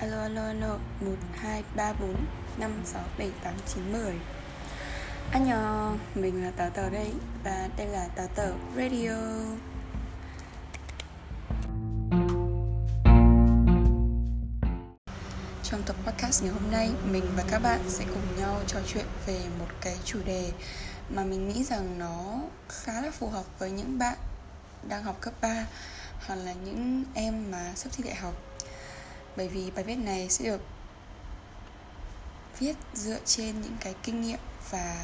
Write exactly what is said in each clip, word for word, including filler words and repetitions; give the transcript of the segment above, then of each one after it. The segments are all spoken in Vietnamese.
Alo alo alo một hai ba bốn năm sáu bảy tám chín mười. Anh nhờ, mình là Tờ Tờ đây. Và đây là Tờ Tờ Radio. Trong tập podcast ngày hôm nay, mình và các bạn sẽ cùng nhau trò chuyện về một cái chủ đề mà mình nghĩ rằng nó khá là phù hợp với những bạn đang học cấp ba hoặc là những em mà sắp thi đại học. Bởi vì bài viết này sẽ được viết dựa trên những cái kinh nghiệm và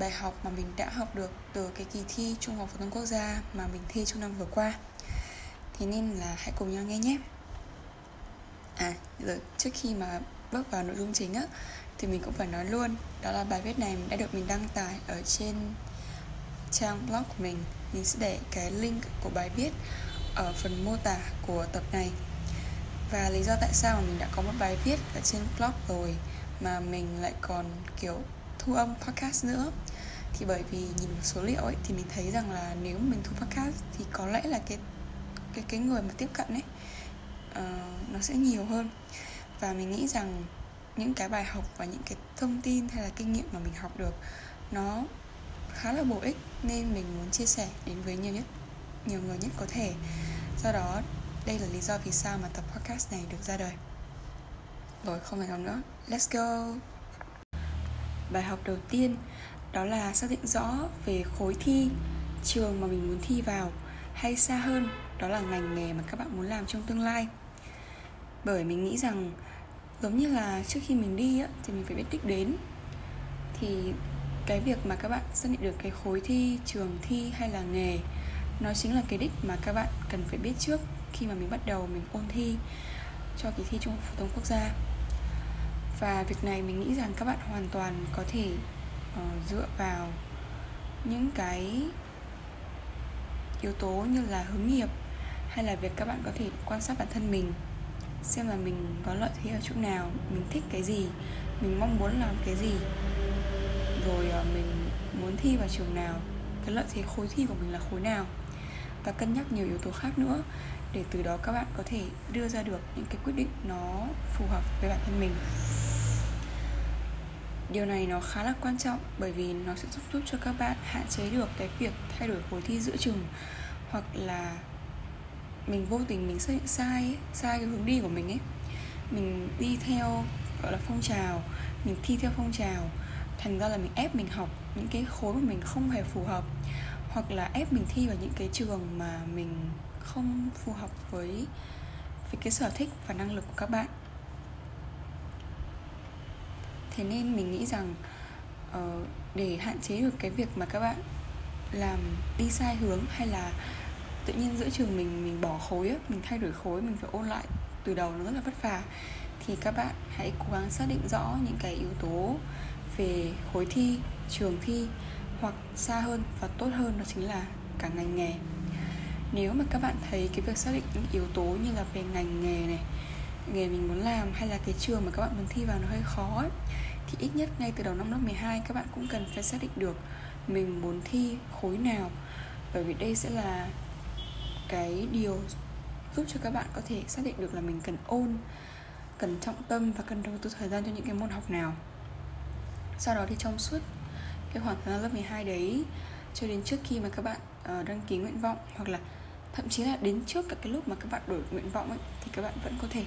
bài học mà mình đã học được từ cái kỳ thi Trung học phổ thông quốc gia mà mình thi trong năm vừa qua. Thế nên là hãy cùng nhau nghe nhé. À, rồi trước khi mà bước vào nội dung chính á, thì mình cũng phải nói luôn, đó là bài viết này đã được mình đăng tải ở trên trang blog của mình. Mình sẽ để cái link của bài viết ở phần mô tả của tập này. Và lý do tại sao mà mình đã có một bài viết ở trên blog rồi mà mình lại còn kiểu thu âm podcast nữa, thì bởi vì nhìn một số liệu ấy, thì mình thấy rằng là nếu mình thu podcast thì có lẽ là cái cái cái người mà tiếp cận ấy uh, nó sẽ nhiều hơn. Và mình nghĩ rằng những cái bài học và những cái thông tin hay là kinh nghiệm mà mình học được nó khá là bổ ích, nên mình muốn chia sẻ đến với nhiều nhất nhiều người nhất có thể. Do đó đây là lý do vì sao mà tập podcast này được ra đời. Rồi, không phải nói nữa, let's go. Bài học đầu tiên đó là xác định rõ về khối thi, trường mà mình muốn thi vào, hay xa hơn đó là ngành nghề mà các bạn muốn làm trong tương lai. Bởi mình nghĩ rằng giống như là trước khi mình đi á, thì mình phải biết đích đến. Thì cái việc mà các bạn xác định được cái khối thi, trường thi hay là nghề, nó chính là cái đích mà các bạn cần phải biết trước khi mà mình bắt đầu mình ôn thi cho kỳ thi Trung học phổ thông quốc gia. Và việc này mình nghĩ rằng các bạn hoàn toàn có thể uh, dựa vào những cái yếu tố như là hướng nghiệp, hay là việc các bạn có thể quan sát bản thân mình, xem là mình có lợi thế ở chỗ nào, mình thích cái gì, mình mong muốn làm cái gì, rồi uh, mình muốn thi vào trường nào, cái lợi thế khối thi của mình là khối nào, và cân nhắc nhiều yếu tố khác nữa, để từ đó các bạn có thể đưa ra được những cái quyết định nó phù hợp với bản thân mình. Điều này nó khá là quan trọng bởi vì nó sẽ giúp cho các bạn hạn chế được cái việc thay đổi khối thi giữa chừng, hoặc là mình vô tình mình xác định sai sai cái hướng đi của mình ấy. Mình đi theo gọi là phong trào, mình thi theo phong trào, thành ra là mình ép mình học những cái khối mà mình không hề phù hợp, hoặc là ép mình thi vào những cái trường mà mình không phù hợp với, với cái sở thích và năng lực của các bạn. Thế nên mình nghĩ rằng uh, để hạn chế được cái việc mà các bạn làm đi sai hướng, hay là tự nhiên giữa trường mình mình bỏ khối ấy, mình thay đổi khối, mình phải ôn lại từ đầu, nó rất là vất vả, thì các bạn hãy cố gắng xác định rõ những cái yếu tố về khối thi, trường thi, hoặc xa hơn và tốt hơn đó chính là cả ngành nghề. Nếu mà các bạn thấy cái việc xác định những yếu tố như là về ngành nghề này, nghề mình muốn làm, hay là cái trường mà các bạn muốn thi vào nó hơi khó ấy, thì ít nhất ngay từ đầu năm lớp mười hai các bạn cũng cần phải xác định được mình muốn thi khối nào. Bởi vì đây sẽ là cái điều giúp cho các bạn có thể xác định được là mình cần ôn, cần trọng tâm và cần đầu tư thời gian cho những cái môn học nào. Sau đó thì trong suốt cái khoảng thời gian lớp mười hai đấy, cho đến trước khi mà các bạn đăng ký nguyện vọng, hoặc là thậm chí là đến trước cả cái lúc mà các bạn đổi nguyện vọng ấy, thì các bạn vẫn có thể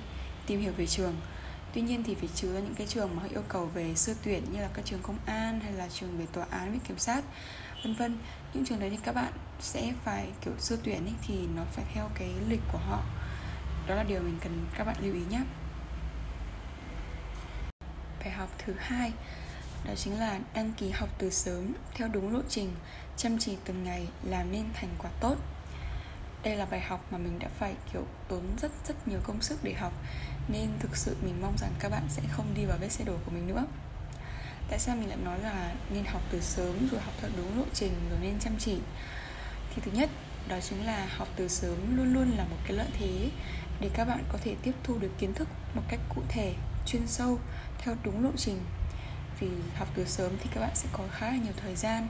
tìm hiểu về trường. Tuy nhiên thì phải trừ ra những cái trường mà họ yêu cầu về sơ tuyển, như là các trường công an hay là trường về tòa án, về kiểm sát, vân vân. Những trường đấy thì các bạn sẽ phải kiểu sơ tuyển ấy, thì nó phải theo cái lịch của họ. Đó là điều mình cần các bạn lưu ý nhé. Bài học thứ hai đó chính là đăng ký học từ sớm theo đúng lộ trình, chăm chỉ từng ngày làm nên thành quả tốt. Đây là bài học mà mình đã phải kiểu tốn rất rất nhiều công sức để học, nên thực sự mình mong rằng các bạn sẽ không đi vào vết xe đổ của mình nữa. Tại sao mình lại nói là nên học từ sớm, rồi học theo đúng lộ trình, rồi nên chăm chỉ? Thì thứ nhất, đó chính là học từ sớm luôn luôn là một cái lợi thế để các bạn có thể tiếp thu được kiến thức một cách cụ thể, chuyên sâu, theo đúng lộ trình. Vì học từ sớm thì các bạn sẽ có khá là nhiều thời gian,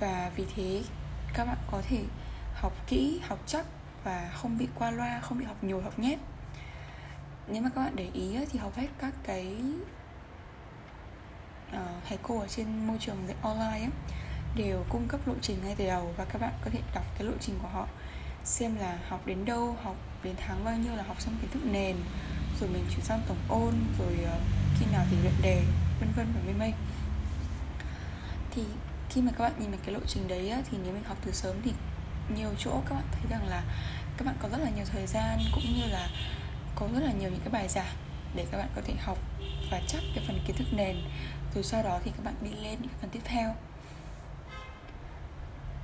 và vì thế các bạn có thể học kỹ, học chắc và không bị qua loa, không bị học nhồi, học nhét. Nếu mà các bạn để ý thì hầu hết các cái uh, thầy cô ở trên môi trường dạy online ấy, đều cung cấp lộ trình ngay từ đầu, và các bạn có thể đọc cái lộ trình của họ, xem là học đến đâu, học đến tháng bao nhiêu là học xong kiến thức nền, rồi mình chuyển sang tổng ôn, rồi uh, khi nào thì luyện đề, vân vân và mây mây. Thì khi mà các bạn nhìn vào cái lộ trình đấy á, thì nếu mình học từ sớm thì nhiều chỗ các bạn thấy rằng là các bạn có rất là nhiều thời gian, cũng như là có rất là nhiều những cái bài giảng để các bạn có thể học và chắc cái phần kiến thức nền, rồi sau đó thì các bạn đi lên những cái phần tiếp theo.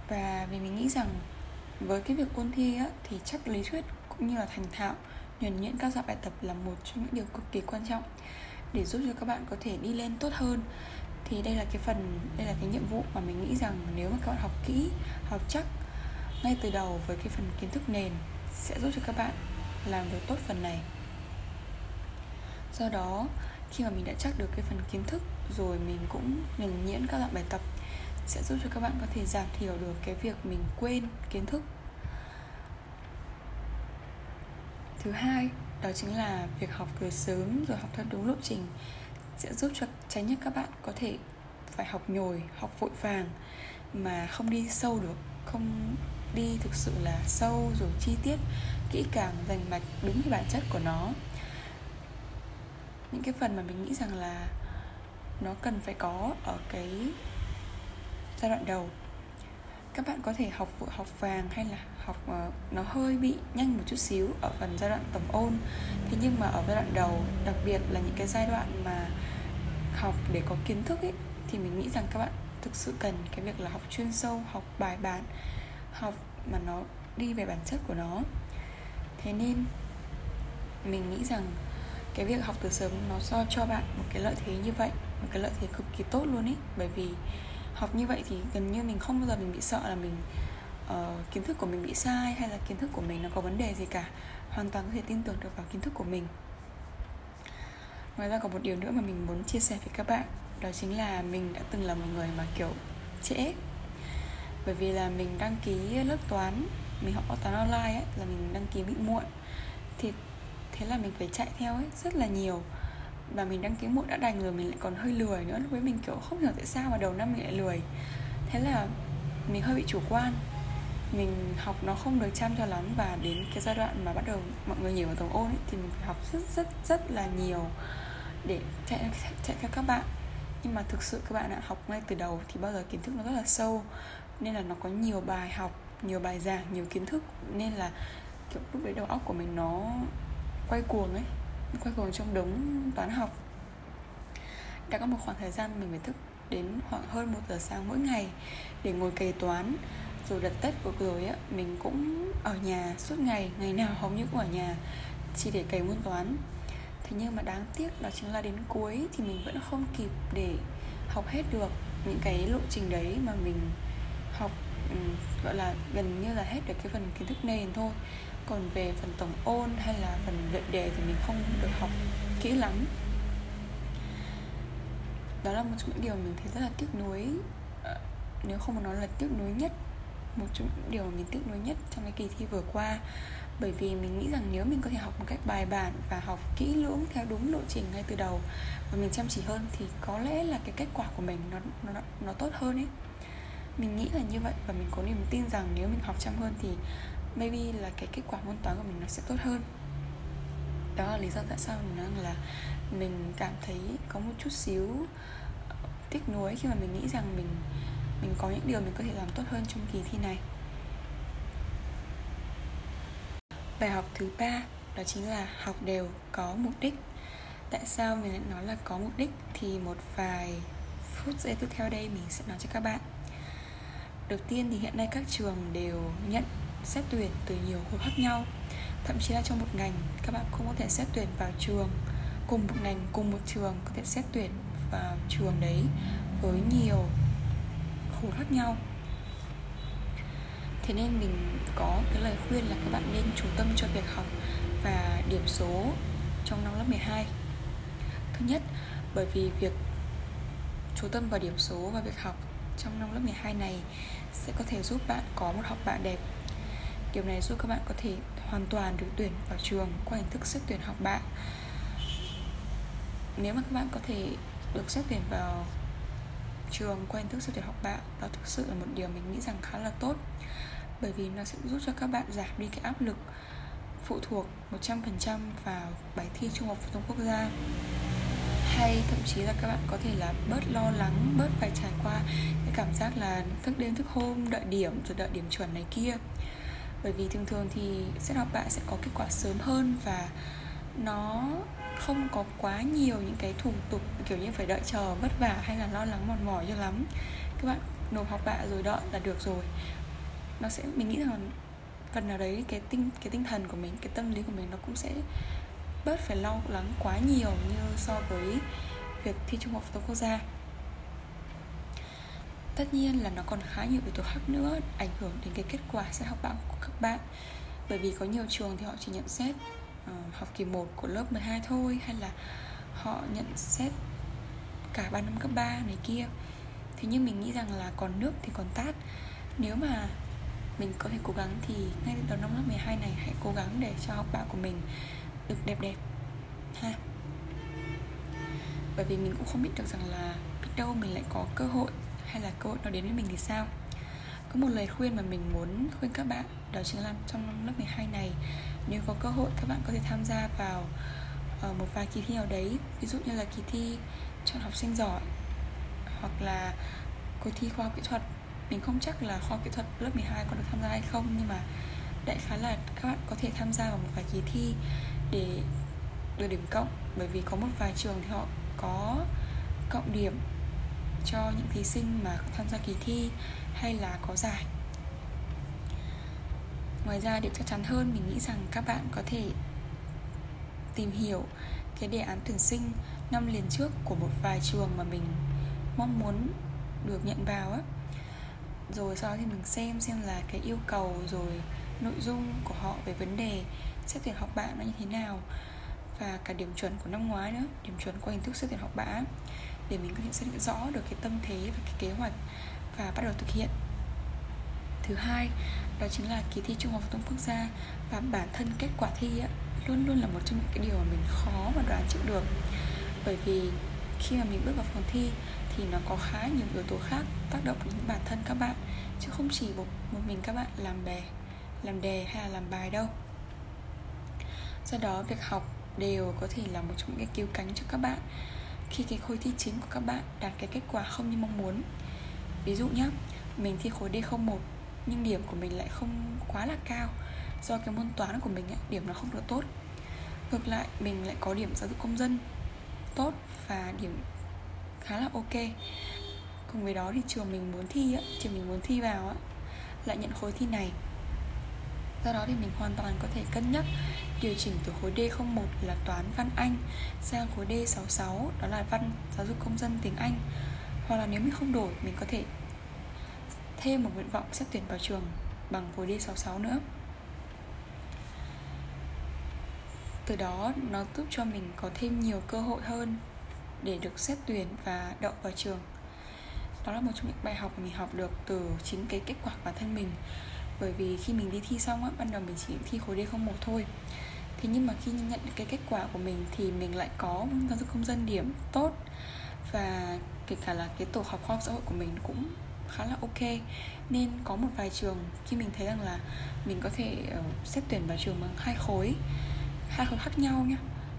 Và vì mình nghĩ rằng với cái việc ôn thi á, thì chắc lý thuyết cũng như là thành thạo, nhuần nhuyễn các dạng bài tập là một trong những điều cực kỳ quan trọng để giúp cho các bạn có thể đi lên tốt hơn. Thì đây là cái phần, đây là cái nhiệm vụ mà mình nghĩ rằng nếu mà các bạn học kỹ, học chắc ngay từ đầu với cái phần kiến thức nền sẽ giúp cho các bạn làm được tốt phần này. Do đó, khi mà mình đã chắc được cái phần kiến thức rồi, mình cũng nhuần nhuyễn các dạng bài tập sẽ giúp cho các bạn có thể giảm thiểu được cái việc mình quên kiến thức. Thứ hai, đó chính là việc học từ sớm rồi học theo đúng lộ trình sẽ giúp cho tránh nhất các bạn có thể phải học nhồi, học vội vàng mà không đi sâu được, không đi thực sự là sâu rồi chi tiết, kỹ càng, rành mạch đúng cái bản chất của nó. Những cái phần mà mình nghĩ rằng là nó cần phải có ở cái giai đoạn đầu. Các bạn có thể học vội, học vàng hay là học uh, nó hơi bị nhanh một chút xíu ở phần giai đoạn tổng ôn. Thế nhưng mà ở giai đoạn đầu, đặc biệt là những cái giai đoạn mà học để có kiến thức ấy, thì mình nghĩ rằng các bạn thực sự cần cái việc là học chuyên sâu, học bài bản, học mà nó đi về bản chất của nó. Thế nên mình nghĩ rằng cái việc học từ sớm nó do cho bạn một cái lợi thế như vậy, một cái lợi thế cực kỳ tốt luôn ấy. Bởi vì học như vậy thì gần như mình không bao giờ mình bị sợ là mình uh, kiến thức của mình bị sai, hay là kiến thức của mình nó có vấn đề gì cả. Hoàn toàn có thể tin tưởng được vào kiến thức của mình. Ngoài ra có một điều nữa mà mình muốn chia sẻ với các bạn, đó chính là mình đã từng là một người mà kiểu trễ. Bởi vì là mình đăng ký lớp toán, mình học toán online ấy, là mình đăng ký bị muộn. Thì thế là mình phải chạy theo ấy, rất là nhiều. Và mình đăng ký muộn đã đành rồi, mình lại còn hơi lười nữa. Lúc ấy mình kiểu không hiểu tại sao mà đầu năm mình lại lười. Thế là mình hơi bị chủ quan, mình học nó không được chăm cho lắm. Và đến cái giai đoạn mà bắt đầu mọi người nhảy vào tổng ôn ấy, thì mình phải học rất rất rất là nhiều để chạy, chạy, chạy theo các bạn. Nhưng mà thực sự các bạn ạ, học ngay từ đầu thì bao giờ kiến thức nó rất là sâu, nên là nó có nhiều bài học, nhiều bài giảng, nhiều kiến thức. Nên là kiểu lúc đấy đầu óc của mình nó quay cuồng ấy, quay cuồng trong đống toán học. Đã có một khoảng thời gian mình phải thức đến khoảng hơn một giờ sáng mỗi ngày để ngồi cày toán. Rồi đợt Tết vừa rồi á, mình cũng ở nhà suốt ngày, ngày nào hầu như cũng ở nhà chỉ để cày môn toán. Thế nhưng mà đáng tiếc đó chính là đến cuối thì mình vẫn không kịp để học hết được những cái lộ trình đấy mà mình học, gọi là gần như là hết được cái phần kiến thức nền thôi. Còn về phần tổng ôn hay là phần luyện đề thì mình không được học kỹ lắm. Đó là một trong những điều mình thấy rất là tiếc nuối, nếu không muốn nói là tiếc nuối nhất, một trong những điều mà mình tiếc nuối nhất trong cái kỳ thi vừa qua. Bởi vì mình nghĩ rằng nếu mình có thể học một cách bài bản và học kỹ lưỡng theo đúng lộ trình ngay từ đầu, và mình chăm chỉ hơn, thì có lẽ là cái kết quả của mình nó, nó, nó tốt hơn ấy. Mình nghĩ là như vậy, và mình có niềm tin rằng nếu mình học chăm hơn thì maybe là cái kết quả môn toán của mình nó sẽ tốt hơn. Đó là lý do tại sao mình nói là mình cảm thấy có một chút xíu tiếc nuối khi mà mình nghĩ rằng mình mình có những điều mình có thể làm tốt hơn trong kỳ thi này. Bài học thứ ba, đó chính là học đều có mục đích. Tại sao mình lại nói là có mục đích thì một vài phút giây tiếp theo đây mình sẽ nói cho các bạn. Đầu tiên thì hiện nay các trường đều nhận xét tuyển từ nhiều khối khác nhau. Thậm chí là trong một ngành, các bạn cũng có thể xét tuyển vào trường, cùng một ngành, cùng một trường, có thể xét tuyển vào trường đấy với nhiều khối khác nhau. Thế nên mình có cái lời khuyên là các bạn nên chú tâm cho việc học và điểm số trong năm lớp mười hai. Thứ nhất, bởi vì việc chú tâm vào điểm số và việc học trong năm lớp mười hai này sẽ có thể giúp bạn có một học bạ đẹp. Điều này giúp các bạn có thể hoàn toàn được tuyển vào trường qua hình thức xét tuyển học bạ. Nếu mà các bạn có thể được xét tuyển vào trường qua hình thức xét tuyển học bạ, đó thực sự là một điều mình nghĩ rằng khá là tốt, bởi vì nó sẽ giúp cho các bạn giảm đi cái áp lực phụ thuộc một trăm phần trăm vào bài thi Trung học phổ thông quốc gia, hay thậm chí là các bạn có thể là bớt lo lắng, bớt phải trải qua cái cảm giác là thức đêm thức hôm đợi điểm rồi đợi điểm chuẩn này kia. Bởi vì thường thường thì xét học bạ sẽ có kết quả sớm hơn và nó không có quá nhiều những cái thủ tục kiểu như phải đợi chờ vất vả hay là lo lắng mòn mỏi cho lắm. Các bạn nộp học bạ rồi đợi là được rồi. Nó sẽ, mình nghĩ rằng phần nào đấy cái tinh cái tinh thần của mình, cái tâm lý của mình nó cũng sẽ bớt phải lo lắng quá nhiều như so với việc thi Trung học phổ thông quốc gia. Tất nhiên là nó còn khá nhiều yếu tố khác nữa ảnh hưởng đến cái kết quả xét học bạ của các bạn, bởi vì có nhiều trường thì họ chỉ nhận xét uh, học kỳ một của lớp mười hai thôi, hay là họ nhận xét cả ba năm cấp ba này kia. Thế nhưng mình nghĩ rằng là còn nước thì còn tát. Nếu mà mình có thể cố gắng thì ngay từ đầu năm lớp mười hai này hãy cố gắng để cho học bạ của mình được đẹp đẹp ha. Bởi vì mình cũng không biết được rằng là biết đâu mình lại có cơ hội, hay là cơ hội nó đến với mình thì sao. Có một lời khuyên mà mình muốn khuyên các bạn, đó chính là trong năm lớp mười hai này, nếu có cơ hội các bạn có thể tham gia vào một vài kỳ thi nào đấy, ví dụ như là kỳ thi chọn học sinh giỏi hoặc là cuộc thi khoa học kỹ thuật. Mình không chắc là khoa học kỹ thuật lớp mười hai có được tham gia hay không, nhưng mà đại khái là các bạn có thể tham gia vào một vài kỳ thi để được điểm cộng, bởi vì có một vài trường thì họ có cộng điểm cho những thí sinh mà tham gia kỳ thi hay là có giải. Ngoài ra, để chắc chắn hơn, mình nghĩ rằng các bạn có thể tìm hiểu cái đề án tuyển sinh năm liền trước của một vài trường mà mình mong muốn được nhận vào á. Rồi sau đó thì mình xem xem là cái yêu cầu rồi nội dung của họ về vấn đề xét tuyển học bạ nó như thế nào, và cả điểm chuẩn của năm ngoái nữa, điểm chuẩn qua hình thức xét tuyển học bạ, để mình có thể xác định rõ được cái tâm thế và cái kế hoạch và bắt đầu thực hiện. Thứ hai, đó chính là kỳ thi Trung học phổ thông quốc gia và bản thân kết quả thi ấy, luôn luôn là một trong những cái điều mà mình khó mà đoán chịu được, bởi vì khi mà mình bước vào phòng thi thì nó có khá nhiều yếu tố khác tác động đến bản thân các bạn, chứ không chỉ một mình các bạn làm đề, làm đề hay là làm bài đâu. Do đó, việc học đều có thể là một trong những cái cứu cánh cho các bạn khi cái khối thi chính của các bạn đạt cái kết quả không như mong muốn. Ví dụ nhé, mình thi khối D không một nhưng điểm của mình lại không quá là cao, do cái môn toán của mình ấy, điểm nó không được tốt. Ngược lại, mình lại có điểm giáo dục công dân tốt và điểm khá là ok. Cùng với đó thì trường mình muốn thi ấy, trường mình muốn thi vào ấy, lại nhận khối thi này. Do đó thì mình hoàn toàn có thể cân nhắc điều chỉnh từ khối D không một là toán văn Anh sang khối D sáu sáu, đó là văn giáo dục công dân tiếng Anh. Hoặc là nếu mình không đổi, mình có thể thêm một nguyện vọng xét tuyển vào trường bằng khối D sáu sáu nữa. Từ đó nó giúp cho mình có thêm nhiều cơ hội hơn để được xét tuyển và đậu vào trường. Đó là một trong những bài học mà mình học được từ chính cái kết quả bản thân mình. Bởi vì khi mình đi thi xong á, ban đầu mình chỉ thi khối D không một thôi. Thế nhưng mà khi nhận được cái kết quả của mình thì mình lại có giáo dục công dân điểm tốt, và kể cả là cái tổ hợp khoa học xã hội của mình cũng khá là ok. Nên có một vài trường khi mình thấy rằng là mình có thể xét tuyển vào trường bằng hai khối, hai khối khác nhau nhá,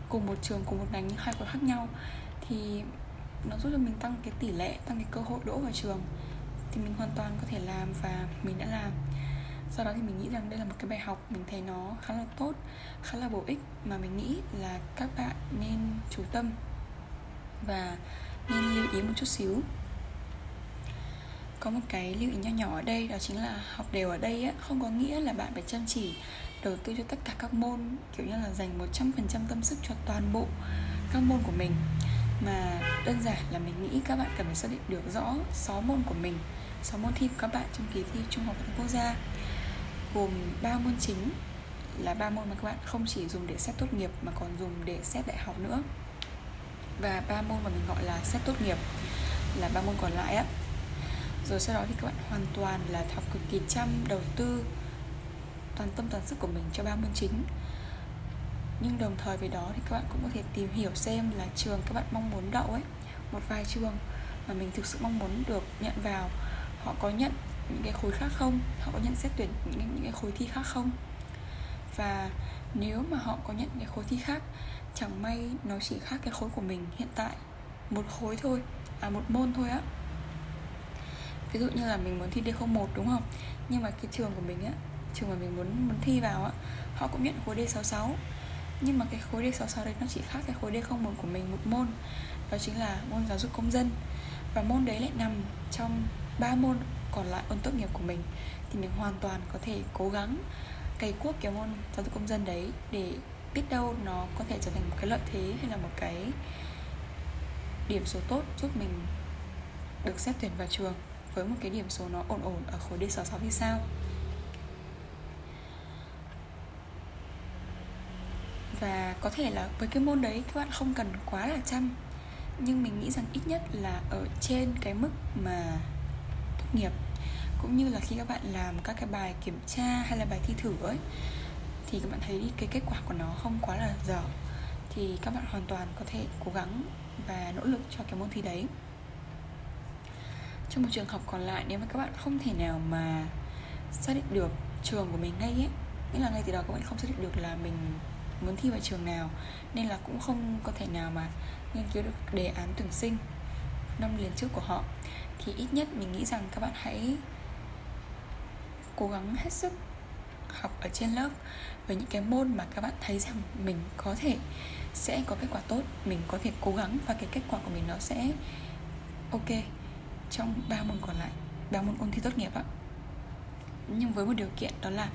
cùng một trường, cùng một ngành nhưng hai khối khác nhau, thì nó giúp cho mình tăng cái tỷ lệ, tăng cái cơ hội đỗ vào trường. Thì mình hoàn toàn có thể làm và mình đã làm. Sau đó thì mình nghĩ rằng đây là một cái bài học mình thấy nó khá là tốt, khá là bổ ích, mà mình nghĩ là các bạn nên chú tâm và nên lưu ý một chút xíu. Có một cái lưu ý nho nhỏ ở đây, đó chính là học đều ở đây ấy, không có nghĩa là bạn phải chăm chỉ đầu tư cho tất cả các môn, kiểu như là dành một trăm phần trăm tâm sức cho toàn bộ các môn của mình, mà đơn giản là mình nghĩ các bạn cần phải xác định được rõ sáu môn của mình, sáu môn thi của các bạn trong kỳ thi Trung học phổ thông quốc gia, gồm ba môn chính là ba môn mà các bạn không chỉ dùng để xét tốt nghiệp mà còn dùng để xét đại học nữa, và ba môn mà mình gọi là xét tốt nghiệp là ba môn còn lại á. Rồi sau đó thì các bạn hoàn toàn là học cực kỳ chăm, đầu tư toàn tâm toàn sức của mình cho ba môn chính. Nhưng đồng thời với đó thì các bạn cũng có thể tìm hiểu xem là trường các bạn mong muốn đậu ấy, một vài trường mà mình thực sự mong muốn được nhận vào, họ có nhận những cái khối khác không, họ có nhận xét tuyển những, những cái khối thi khác không. Và nếu mà họ có nhận cái khối thi khác, chẳng may nó chỉ khác cái khối của mình hiện tại một khối thôi, à một môn thôi á. Ví dụ như là mình muốn thi D không một đúng không? Nhưng mà cái trường của mình á, trường mà mình muốn muốn thi vào á, họ cũng nhận khối D sáu sáu. Nhưng mà cái khối D sáu sáu đấy nó chỉ khác cái khối D không một của mình một môn. Đó chính là môn giáo dục công dân. Và môn đấy lại nằm trong ba môn còn lại ôn tốt nghiệp của mình. Thì mình hoàn toàn có thể cố gắng cày cuốc cái môn giáo dục công dân đấy, để biết đâu nó có thể trở thành một cái lợi thế hay là một cái điểm số tốt giúp mình được xét tuyển vào trường với một cái điểm số nó ổn ổn ở khối D sáu sáu thì sao. Và có thể là với cái môn đấy các bạn không cần quá là chăm, nhưng mình nghĩ rằng ít nhất là ở trên cái mức mà tốt nghiệp, cũng như là khi các bạn làm các cái bài kiểm tra hay là bài thi thử ấy, thì các bạn thấy cái kết quả của nó không quá là dở, thì các bạn hoàn toàn có thể cố gắng và nỗ lực cho cái môn thi đấy. Trong một trường học còn lại, nếu mà các bạn không thể nào mà xác định được trường của mình ngay ấy, nghĩa là ngay từ đầu các bạn không xác định được là mình muốn thi vào trường nào, nên là cũng không có thể nào mà nghiên cứu được đề án tuyển sinh năm liền trước của họ, thì ít nhất mình nghĩ rằng các bạn hãy cố gắng hết sức học ở trên lớp với những cái môn mà các bạn thấy rằng mình có thể sẽ có kết quả tốt, mình có thể cố gắng và cái kết quả của mình nó sẽ ok trong ba môn còn lại, ba môn ôn thi tốt nghiệp ạ. Nhưng với một điều kiện, đó là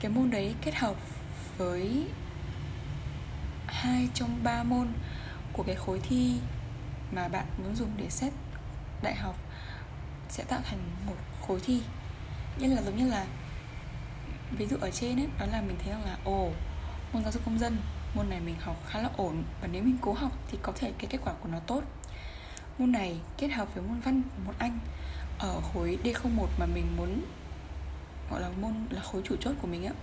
cái môn đấy kết hợp với hai trong ba môn của cái khối thi mà bạn muốn dùng để xét đại học sẽ tạo thành một khối thi. Nên là giống như là ví dụ ở trên ấy, đó là mình thấy rằng là ồ, môn giáo dục công dân, môn này mình học khá là ổn, và nếu mình cố học thì có thể cái kết quả của nó tốt. Môn này kết hợp với môn văn, môn Anh ở khối D không một mà mình muốn gọi là môn là khối chủ chốt của mình ấy,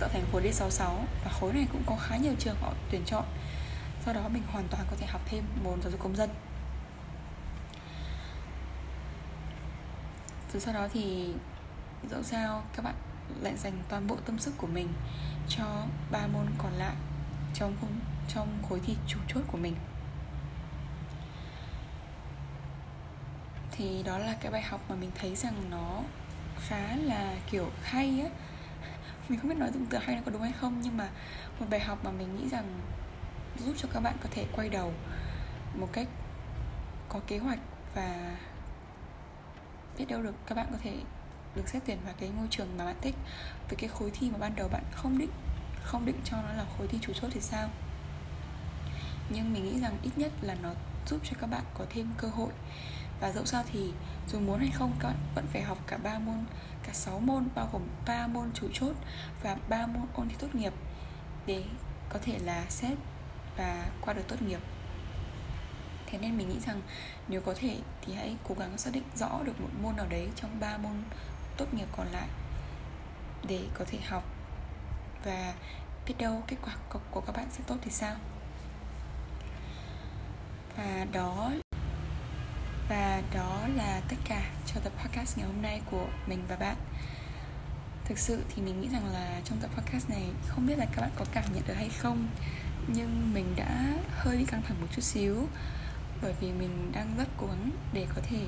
tạo thành khối D sáu sáu, và khối này cũng có khá nhiều trường họ tuyển chọn. Do đó mình hoàn toàn có thể học thêm môn giáo dục công dân. Từ sau đó thì dẫu sao các bạn lại dành toàn bộ tâm sức của mình cho ba môn còn lại trong trong khối thi chủ chốt của mình. Thì đó là cái bài học mà mình thấy rằng nó khá là kiểu hay á. Mình không biết nói dùng từ hay nó có đúng hay không, nhưng mà một bài học mà mình nghĩ rằng giúp cho các bạn có thể quay đầu một cách có kế hoạch, và biết đâu được các bạn có thể được xét tuyển vào cái ngôi trường mà bạn thích, với cái khối thi mà ban đầu bạn không định không định cho nó là khối thi chủ chốt thì sao. Nhưng mình nghĩ rằng ít nhất là nó giúp cho các bạn có thêm cơ hội. Và dẫu sao thì dù muốn hay không, các bạn vẫn phải học cả ba môn, cả sáu môn, bao gồm ba môn chủ chốt và ba môn ôn thi tốt nghiệp, để có thể là xét và qua được tốt nghiệp. Thế nên mình nghĩ rằng nếu có thể thì hãy cố gắng xác định rõ được một môn nào đấy trong ba môn tốt nghiệp còn lại để có thể học, và biết đâu kết quả của các bạn sẽ tốt thì sao. Và đó Và đó là tất cả cho tập podcast ngày hôm nay của mình và bạn. Thực sự thì mình nghĩ rằng là trong tập podcast này, không biết là các bạn có cảm nhận được hay không, nhưng mình đã hơi bị căng thẳng một chút xíu, bởi vì mình đang rất cố gắng để có thể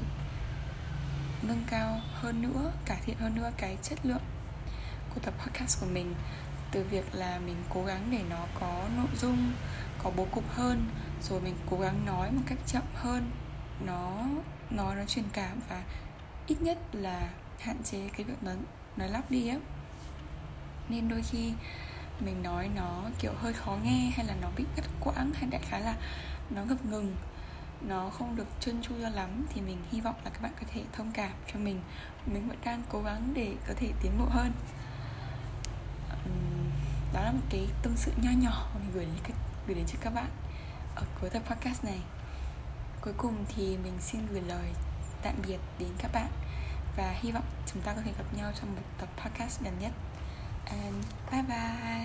nâng cao hơn nữa, cải thiện hơn nữa cái chất lượng của tập podcast của mình. Từ việc là mình cố gắng để nó có nội dung, có bố cục hơn, rồi mình cố gắng nói một cách chậm hơn, nó nói nó truyền cảm, và ít nhất là hạn chế cái việc nói, nói lắp đi á. Nên đôi khi mình nói nó kiểu hơi khó nghe, hay là nó bị ngắt quãng, hay đại khái là nó ngập ngừng, nó không được trơn tru cho lắm, thì mình hy vọng là các bạn có thể thông cảm cho mình. Mình vẫn đang cố gắng để có thể tiến bộ hơn. Đó là một cái tâm sự nho nhỏ mình gửi đến, gửi đến cho các bạn ở cuối tập podcast này. Cuối cùng thì mình xin gửi lời tạm biệt đến các bạn, và hy vọng chúng ta có thể gặp nhau trong một tập podcast gần nhất. and bye bye.